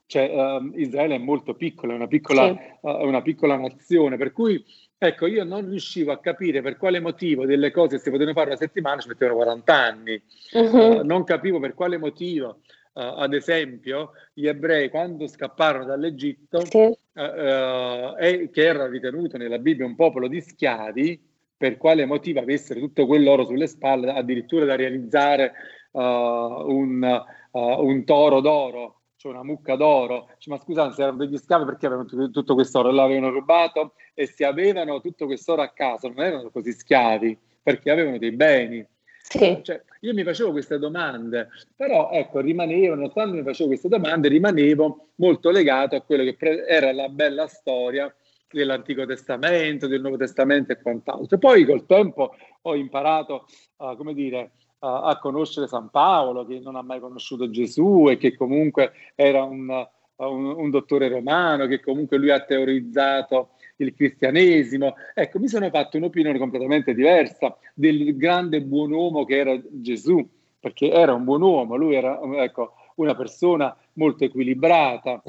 cioè, um, Israele è molto piccola, è una piccola, sì. uh, una piccola nazione, per cui ecco, io non riuscivo a capire per quale motivo delle cose che si potevano fare una settimana ci mettevano quaranta anni. Uh-huh. Uh, non capivo per quale motivo, uh, ad esempio, gli ebrei quando scapparono dall'Egitto, sì. uh, uh, e che era ritenuto nella Bibbia un popolo di schiavi, per quale motivo avessero tutto quell'oro sulle spalle, addirittura da realizzare uh, un, uh, un toro d'oro, cioè una mucca d'oro. Cioè, ma scusate, se erano degli schiavi, perché avevano t- tutto quest'oro? L'avevano rubato, e se avevano tutto quest'oro a casa non erano così schiavi, perché avevano dei beni. Sì. Cioè, io mi facevo queste domande, però ecco, rimanevo, nonostante mi facevo queste domande, rimanevo molto legato a quello che pre- era la bella storia dell'Antico Testamento, del Nuovo Testamento e quant'altro. Poi col tempo ho imparato, uh, come dire, a conoscere San Paolo, che non ha mai conosciuto Gesù e che comunque era un, un, un dottore romano, che comunque lui ha teorizzato il cristianesimo. Ecco, mi sono fatto un'opinione completamente diversa del grande buon uomo che era Gesù, perché era un buon uomo, lui era, ecco, una persona molto equilibrata.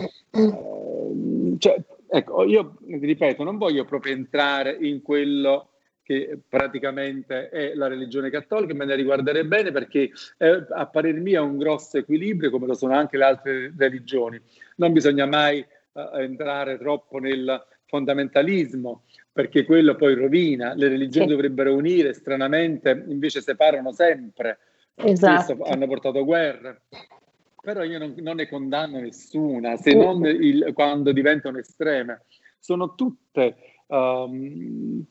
Cioè, ecco, io ripeto, non voglio proprio entrare in quello che praticamente è la religione cattolica, me ne riguarderei bene, perché eh, a parer mio è un grosso equilibrio, come lo sono anche le altre religioni. Non bisogna mai eh, entrare troppo nel fondamentalismo, perché quello poi rovina. Le religioni sì. dovrebbero unire, stranamente invece separano sempre. Esatto. Spesso hanno portato guerre. Però io non, non ne condanno nessuna, se non il, quando diventano estreme. Sono tutte... Um,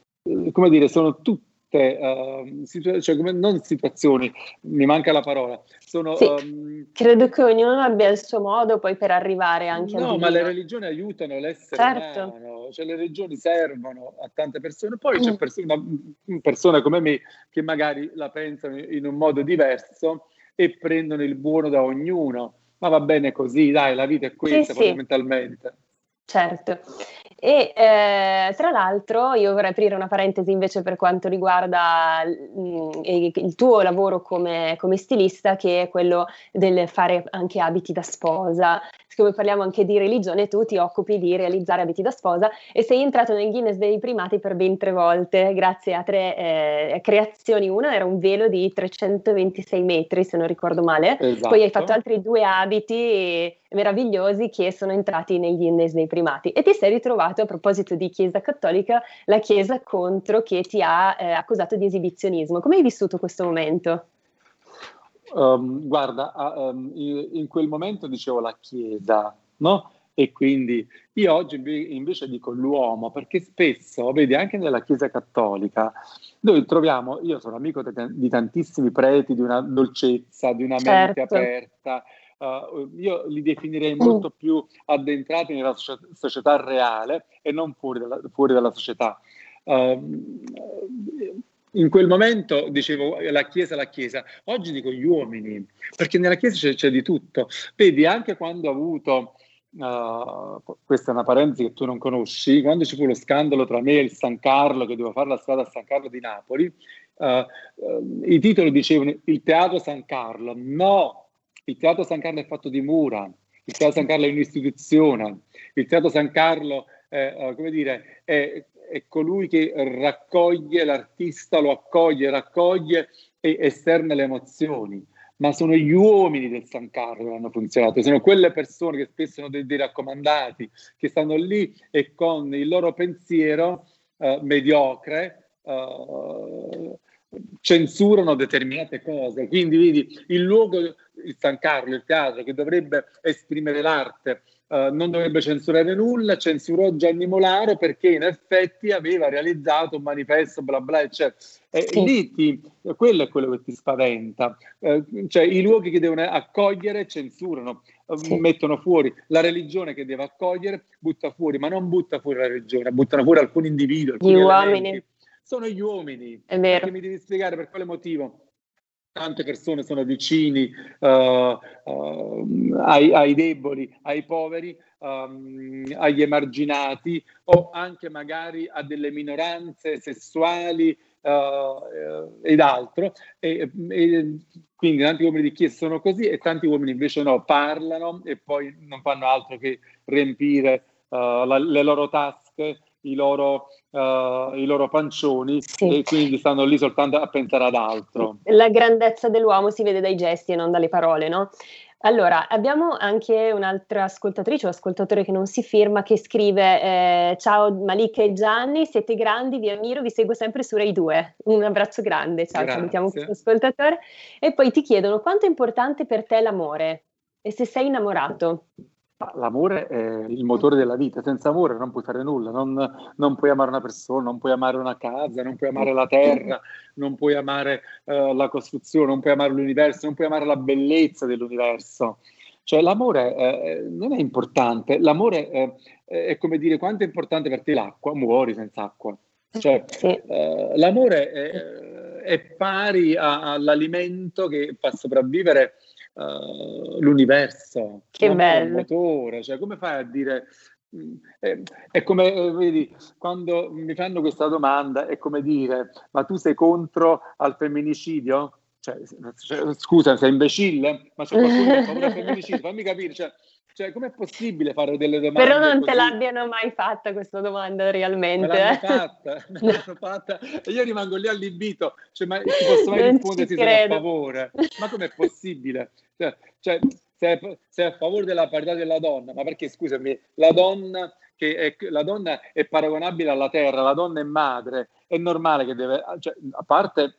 come dire, sono tutte uh, situa- cioè, come, non situazioni, mi manca la parola, sono, sì, um, credo che ognuno abbia il suo modo poi per arrivare anche no, a no, ma le religioni aiutano l'essere certo. umano, cioè le religioni servono a tante persone, poi mm. c'è pers- una, una persona come me che magari la pensano in un modo diverso e prendono il buono da ognuno, ma va bene così, dai, la vita è questa, sì, fondamentalmente. Sì. Certo, e eh, tra l'altro io vorrei aprire una parentesi invece per quanto riguarda mh, il tuo lavoro come, come stilista, che è quello del fare anche abiti da sposa. Siccome parliamo anche di religione, tu ti occupi di realizzare abiti da sposa e sei entrato nel Guinness dei primati per ben tre volte, grazie a tre eh, creazioni. Una era un velo di trecentoventisei metri, se non ricordo male, esatto. Poi hai fatto altri due abiti e meravigliosi che sono entrati negli Guinness dei primati, e ti sei ritrovato, a proposito di Chiesa cattolica, la Chiesa contro, che ti ha eh, accusato di esibizionismo. Come hai vissuto questo momento? Um, guarda, uh, um, in quel momento dicevo la Chiesa, no? E quindi io oggi invece dico l'uomo, perché spesso, vedi, anche nella Chiesa cattolica noi troviamo, io sono amico di tantissimi preti, di una dolcezza, di una mente certo. aperta. Uh, io li definirei molto più addentrati nella so- società reale e non fuori dalla, fuori dalla società. Uh, in quel momento dicevo la Chiesa, la Chiesa, oggi dico gli uomini, perché nella Chiesa c'è, c'è di tutto. Vedi, anche quando ho avuto, uh, questa è una parentesi che tu non conosci, quando ci fu lo scandalo tra me e il San Carlo, che dovevo fare la strada a San Carlo di Napoli, uh, uh, i titoli dicevano il Teatro San Carlo. No! Il Teatro San Carlo è fatto di mura, il Teatro San Carlo è un'istituzione, il Teatro San Carlo è, come dire, è, è colui che raccoglie l'artista, lo accoglie, raccoglie e esterna le emozioni, ma sono gli uomini del San Carlo che hanno funzionato, sono quelle persone che spesso sono dei, dei raccomandati, che stanno lì e con il loro pensiero eh, mediocre eh, censurano determinate cose. Quindi vedi, il luogo, il San Carlo, il teatro che dovrebbe esprimere l'arte, eh, non dovrebbe censurare nulla, censurò Gianni Molaro perché in effetti aveva realizzato un manifesto bla bla eccetera. E sì. lì ti, quello è quello che ti spaventa, eh, cioè i luoghi che devono accogliere censurano, sì. mettono fuori la religione che deve accogliere, butta fuori, ma non butta fuori la religione, buttano fuori alcuni individui, alcuni gli uomini. Sono gli uomini, è vero. Perché mi devi spiegare per quale motivo tante persone sono vicini uh, uh, ai, ai deboli, ai poveri, um, agli emarginati, o anche magari a delle minoranze sessuali uh, ed altro. E, e, quindi tanti uomini di chiesa sono così e tanti uomini invece no, parlano e poi non fanno altro che riempire uh, la, le loro tasche, i loro, uh, i loro pancioni, sì. E quindi stanno lì soltanto a pensare ad altro. La grandezza dell'uomo si vede dai gesti e non dalle parole, no? Allora, abbiamo anche un'altra ascoltatrice o ascoltatore che non si firma, che scrive eh, ciao Marika e Gianni, siete grandi, vi ammiro, vi seguo sempre su Rai due, un abbraccio grande, ciao. Grazie. Salutiamo questo ascoltatore. E poi ti chiedono quanto è importante per te l'amore e se sei innamorato. L'amore è il motore della vita, senza amore non puoi fare nulla, non, non puoi amare una persona, non puoi amare una casa, non puoi amare la terra, non puoi amare uh, la costruzione, non puoi amare l'universo, non puoi amare la bellezza dell'universo. Cioè l'amore eh, non è importante, l'amore eh, è come dire quanto è importante per te l'acqua, muori senza acqua. Cioè, eh, l'amore è, è pari a, all'alimento che fa sopravvivere Uh, l'universo, che bello, il motore. Cioè, come fai a dire è, è come eh, vedi, quando mi fanno questa domanda è come dire ma tu sei contro al femminicidio? Cioè, cioè, scusa, sei imbecille, ma c'è qualcuno che fa un femminicidio? Fammi capire, cioè, cioè com'è possibile fare delle domande però non così? Te l'abbiano mai fatta questa domanda realmente? Me l'hanno eh? fatta, me l'hanno fatta e io rimango lì allibito, cioè ma ti posso mai risponderti a favore? Ma com'è possibile? Cioè, cioè sei, sei a favore della parità della donna, ma perché scusami, la donna, che è, la donna è paragonabile alla terra, la donna è madre, è normale che deve, cioè, a parte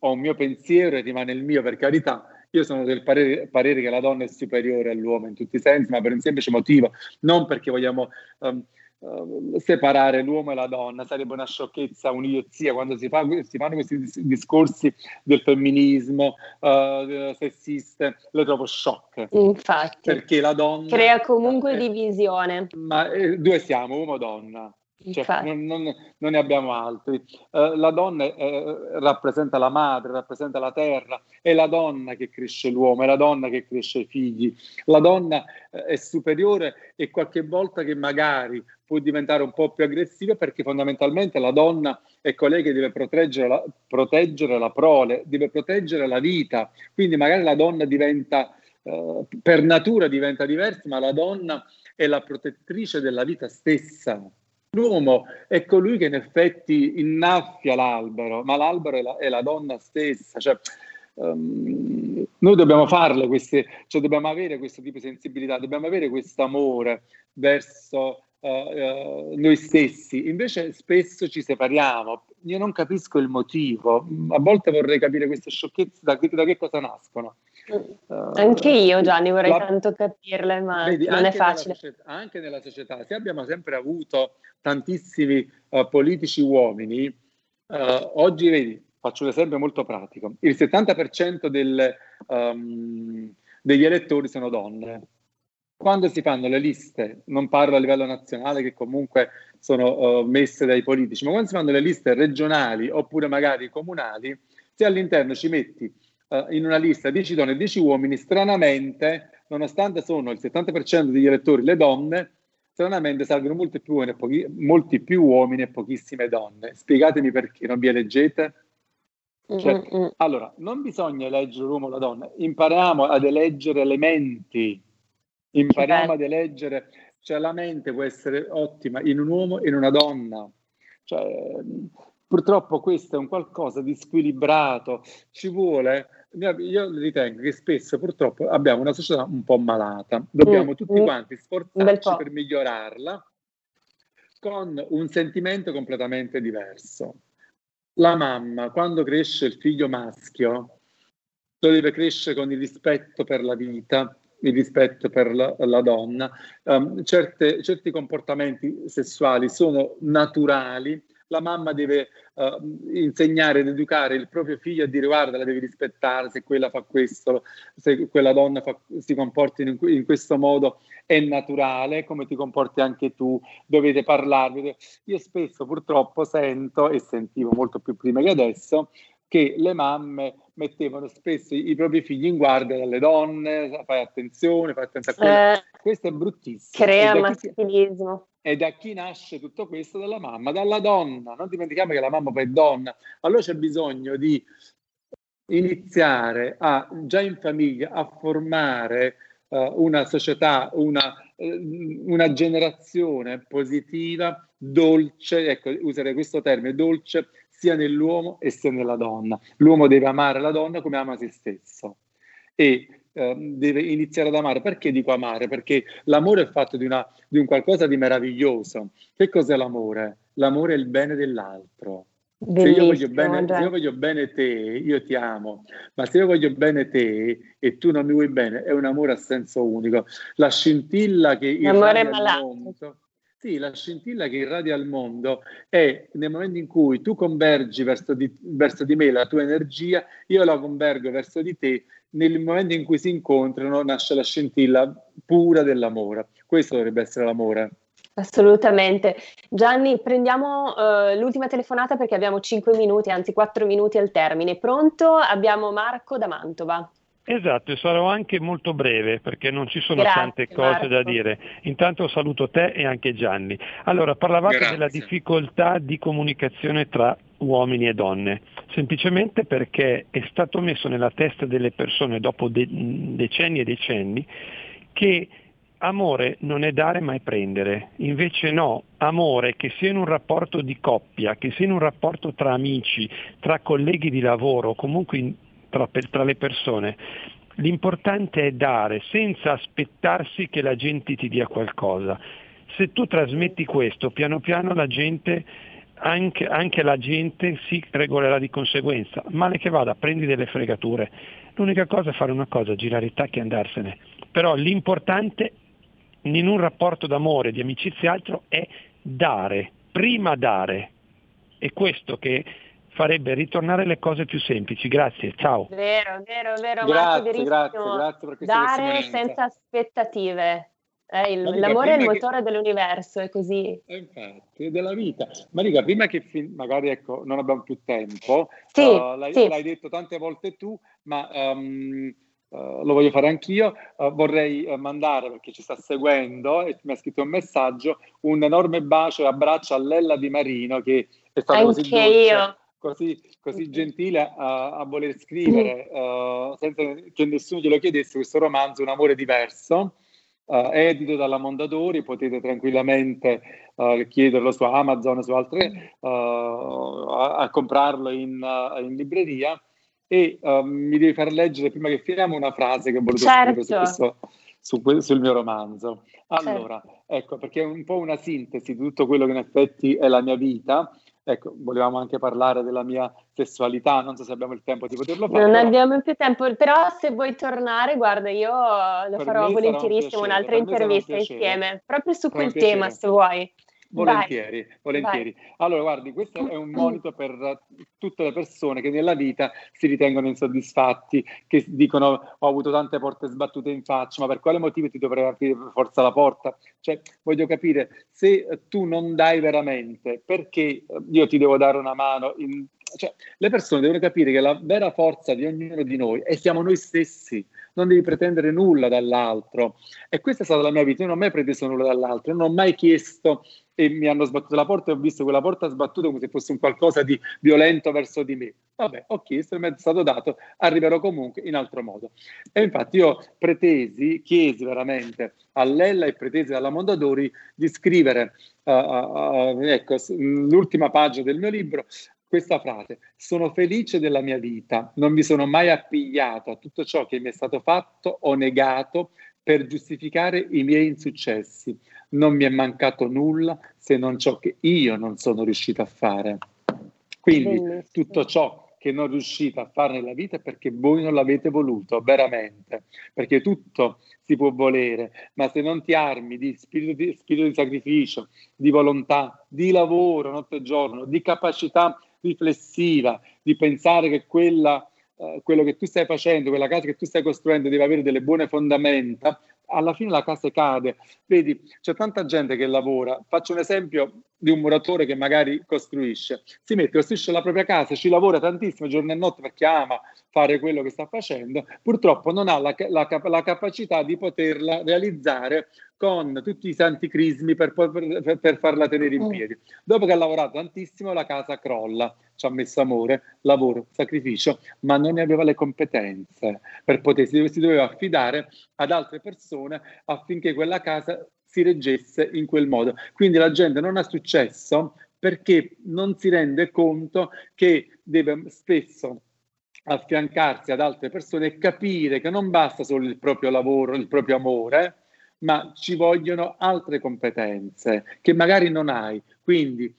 ho un mio pensiero e rimane il mio, per carità. Io sono del parere, parere che la donna è superiore all'uomo in tutti i sensi, ma per un semplice motivo, non perché vogliamo um, uh, separare l'uomo e la donna, sarebbe una sciocchezza, un'idiozia, quando si, fa, si fanno questi discorsi del femminismo uh, sessiste, lo trovo shock. Infatti, perché la donna crea comunque è, divisione. Ma eh, due siamo, uomo e donna. Cioè, non, non, non ne abbiamo altri. Uh, la donna eh, rappresenta la madre, rappresenta la terra, è la donna che cresce l'uomo, è la donna che cresce i figli. La donna eh, è superiore e qualche volta che magari può diventare un po' più aggressiva, perché fondamentalmente la donna è colei che deve proteggere la, proteggere la prole, deve proteggere la vita. Quindi magari la donna diventa, eh, per natura diventa diversa, ma la donna è la protettrice della vita stessa. L'uomo è colui che in effetti innaffia l'albero, ma l'albero è la, è la donna stessa. Cioè, um, noi dobbiamo farle queste, cioè dobbiamo avere questo tipo di sensibilità, dobbiamo avere questo amore verso uh, uh, noi stessi. Invece spesso ci separiamo. Io non capisco il motivo. A volte vorrei capire queste sciocchezze da, da che cosa nascono. Uh, anche io, Gianni, vorrei la, tanto capirle, ma vedi, non è facile. Nella società, anche nella società, se abbiamo sempre avuto tantissimi uh, politici uomini, uh, oggi, vedi, faccio un esempio molto pratico, il settanta per cento del, um, degli elettori sono donne. Quando si fanno le liste, non parlo a livello nazionale che comunque sono uh, messe dai politici, ma quando si fanno le liste regionali oppure magari comunali, se all'interno ci metti Uh, in una lista dieci donne e dieci uomini, stranamente, nonostante sono il settanta per cento degli elettori le donne, stranamente salgono molti più, pochi, molti più uomini e pochissime donne. Spiegatemi perché non vi eleggete? Cioè, mm-hmm. Allora, non bisogna eleggere l'uomo o la donna, impariamo ad eleggere le menti, impariamo ad eleggere, cioè la mente può essere ottima in un uomo e in una donna. Cioè, purtroppo questo è un qualcosa di squilibrato, ci vuole... Io ritengo che spesso purtroppo abbiamo una società un po' malata, dobbiamo mm, tutti mm, quanti sforzarci per migliorarla con un sentimento completamente diverso. La mamma, quando cresce il figlio maschio, lo deve crescere con il rispetto per la vita, il rispetto per la, la donna. Um, certe, certi comportamenti sessuali sono naturali. La mamma deve uh, insegnare ed educare il proprio figlio a dire guarda, la devi rispettare, se quella fa questo, se quella donna fa, si comporta in, in questo modo è naturale, come ti comporti anche tu, dovete parlarvi. Io spesso purtroppo sento, e sentivo molto più prima che adesso, che le mamme mettevano spesso i propri figli in guardia dalle donne, fai attenzione, fai attenzione a quello. Eh, questo è bruttissimo. Crea e maschilismo. Chi, e da chi nasce tutto questo? Dalla mamma, dalla donna. Non dimentichiamo che la mamma poi è donna. Allora c'è bisogno di iniziare a, già in famiglia, a formare uh, una società, una, uh, una generazione positiva, dolce, ecco, userei questo termine, dolce, sia nell'uomo e sia nella donna. L'uomo deve amare la donna come ama se stesso e ehm, deve iniziare ad amare. Perché dico amare? Perché l'amore è fatto di, una, di un qualcosa di meraviglioso. Che cos'è l'amore? L'amore è il bene dell'altro. Se io, voglio bene, se io voglio bene te, io ti amo, ma se io voglio bene te e tu non mi vuoi bene, è un amore a senso unico. La scintilla che l'amore irradia il mondo... Sì, la scintilla che irradia al mondo è nel momento in cui tu convergi verso di, verso di me la tua energia, io la convergo verso di te, nel momento in cui si incontrano nasce la scintilla pura dell'amore. Questo dovrebbe essere l'amore. Assolutamente. Gianni, prendiamo uh, l'ultima telefonata perché abbiamo cinque minuti, anzi quattro minuti al termine. Pronto? Abbiamo Marco da Mantova. Esatto, e sarò anche molto breve perché non ci sono Grazie, tante cose Marco. Da dire. Intanto saluto te e anche Gianni. Allora, parlavate Grazie. Della difficoltà di comunicazione tra uomini e donne, semplicemente perché è stato messo nella testa delle persone dopo de- decenni e decenni che amore non è dare ma è prendere. Invece no, amore, che sia in un rapporto di coppia, che sia in un rapporto tra amici, tra colleghi di lavoro, comunque in Tra, tra le persone, l'importante è dare senza aspettarsi che la gente ti dia qualcosa. Se tu trasmetti questo, piano piano la gente, anche, anche la gente si regolerà di conseguenza. Male che vada, prendi delle fregature. L'unica cosa è fare una cosa, girare i tacchi e andarsene. Però l'importante in un rapporto d'amore, di amicizia e altro è dare, prima dare. È questo che farebbe ritornare le cose più semplici. Grazie, ciao. Vero, vero, vero. Grazie, grazie, grazie per questa testimonianza. Dare senza aspettative. Eh, il, Marika, l'amore è il motore che... dell'universo, è così. Infatti, è della vita. Marika, prima che fin... magari ecco, non abbiamo più tempo, sì, uh, l'hai, sì. l'hai detto tante volte tu, ma um, uh, lo voglio fare anch'io, uh, vorrei uh, mandare, perché ci sta seguendo e mi ha scritto un messaggio, un enorme bacio e abbraccio a Lella Di Marino, che è stata anche così dolce. Io. Così, così gentile a, a voler scrivere, uh, senza che nessuno glielo chiedesse, questo romanzo Un amore diverso, uh, edito dalla Mondadori. Potete tranquillamente uh, chiederlo su Amazon, su altre, uh, a, a comprarlo in, uh, in libreria. E uh, mi devi far leggere, prima che finiamo, una frase che ho voluto certo. scrivere su questo, su, sul mio romanzo. Allora, certo. ecco, perché è un po' una sintesi di tutto quello che in effetti è la mia vita. Ecco, volevamo anche parlare della mia sessualità, non so se abbiamo il tempo di poterlo fare. Non però... abbiamo più tempo, però se vuoi tornare, guarda, io lo per farò volentierissimo, un un'altra intervista insieme, proprio su quel tema, se vuoi. Volentieri, Vai. volentieri. Vai. Allora, guardi, questo è un monito per tutte le persone che nella vita si ritengono insoddisfatti, che dicono ho avuto tante porte sbattute in faccia, ma per quale motivo ti dovrei aprire per forza la porta? Cioè, voglio capire, se tu non dai veramente, perché io ti devo dare una mano? In... Cioè, le persone devono capire che la vera forza di ognuno di noi è siamo noi stessi. Non devi pretendere nulla dall'altro. E questa è stata la mia vita, io non ho mai preteso nulla dall'altro, non ho mai chiesto e mi hanno sbattuto la porta e ho visto quella porta sbattuta come se fosse un qualcosa di violento verso di me. Vabbè, ho chiesto, mi è stato dato, arriverò comunque in altro modo. E infatti io pretesi, chiesi veramente a Lella e pretesi alla Mondadori di scrivere uh, uh, ecco, l'ultima pagina del mio libro, questa frase: sono felice della mia vita, non mi sono mai appigliato a tutto ciò che mi è stato fatto o negato per giustificare i miei insuccessi. Non mi è mancato nulla se non ciò che io non sono riuscito a fare. Quindi Bellissimo. Tutto ciò che non riuscite a fare nella vita è perché voi non l'avete voluto, veramente. Perché tutto si può volere, ma se non ti armi di spirito di, spirito di sacrificio, di volontà, di lavoro notte e giorno, di capacità riflessiva, di pensare che quella, eh, quello che tu stai facendo, quella casa che tu stai costruendo deve avere delle buone fondamenta, alla fine la casa cade. Vedi, c'è tanta gente che lavora. Faccio un esempio di un muratore che magari costruisce, si mette, costruisce la propria casa, ci lavora tantissimo giorno e notte perché ama fare quello che sta facendo, purtroppo non ha la, la, la capacità di poterla realizzare con tutti i santi crismi per, per, per farla tenere in piedi. Dopo che ha lavorato tantissimo, la casa crolla, ci ha messo amore, lavoro, sacrificio, ma non ne aveva le competenze per potersi, si doveva affidare ad altre persone affinché quella casa si reggesse in quel modo. Quindi la gente non ha successo perché non si rende conto che deve spesso affiancarsi ad altre persone e capire che non basta solo il proprio lavoro, il proprio amore, ma ci vogliono altre competenze che magari non hai. Quindi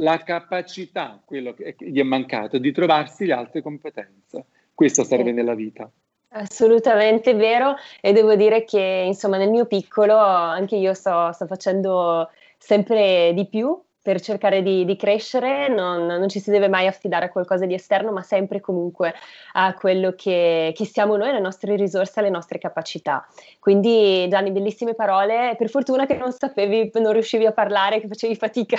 la capacità, quello che gli è mancato, di trovarsi le altre competenze. Questo serve nella vita. Assolutamente vero, e devo dire che insomma nel mio piccolo anche io sto, sto facendo sempre di più per cercare di, di crescere, non, non ci si deve mai affidare a qualcosa di esterno, ma sempre comunque a quello che, che siamo noi, le nostre risorse, le nostre capacità. Quindi Gianni, bellissime parole, per fortuna che non sapevi, non riuscivi a parlare, che facevi fatica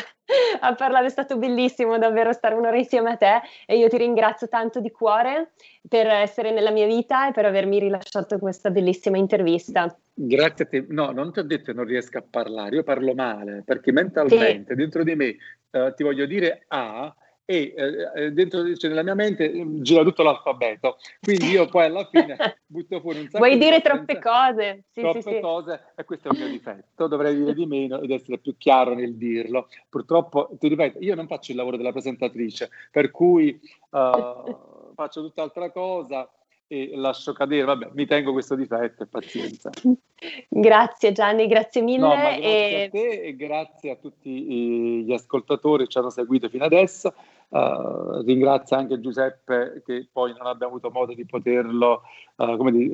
a parlare, è stato bellissimo davvero stare un'ora insieme a te e io ti ringrazio tanto di cuore per essere nella mia vita e per avermi rilasciato questa bellissima intervista. Grazie a te. No, non ti ho detto che non riesco a parlare, io parlo male, perché mentalmente, sì, dentro di me eh, ti voglio dire A e eh, dentro, cioè, nella mia mente gira tutto l'alfabeto, quindi io poi alla fine butto fuori un sacco. Vuoi di dire troppe cose. Sì, troppe sì, cose, sì. E questo è un mio difetto, dovrei dire di meno ed essere più chiaro nel dirlo. Purtroppo, ti ripeto, io non faccio il lavoro della presentatrice, per cui uh, faccio tutt'altra cosa e lascio cadere, vabbè, mi tengo questo difetto e pazienza. Grazie Gianni, grazie mille. No, ma grazie e... a te e grazie a tutti gli ascoltatori che ci hanno seguito fino adesso. Uh, ringrazio anche Giuseppe che poi non abbiamo avuto modo di poterlo uh, come di,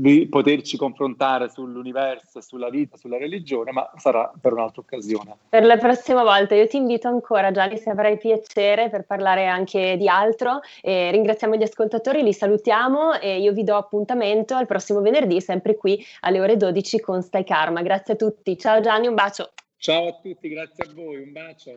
di poterci confrontare sull'universo, sulla vita, sulla religione, ma sarà per un'altra occasione, per la prossima volta. Io ti invito ancora Gianni, se avrai piacere, per parlare anche di altro. Eh, ringraziamo gli ascoltatori, li salutiamo e io vi do appuntamento al prossimo venerdì sempre qui alle ore dodici con Stai Karma. Grazie a tutti, ciao Gianni, un bacio. Ciao a tutti, grazie a voi, un bacio.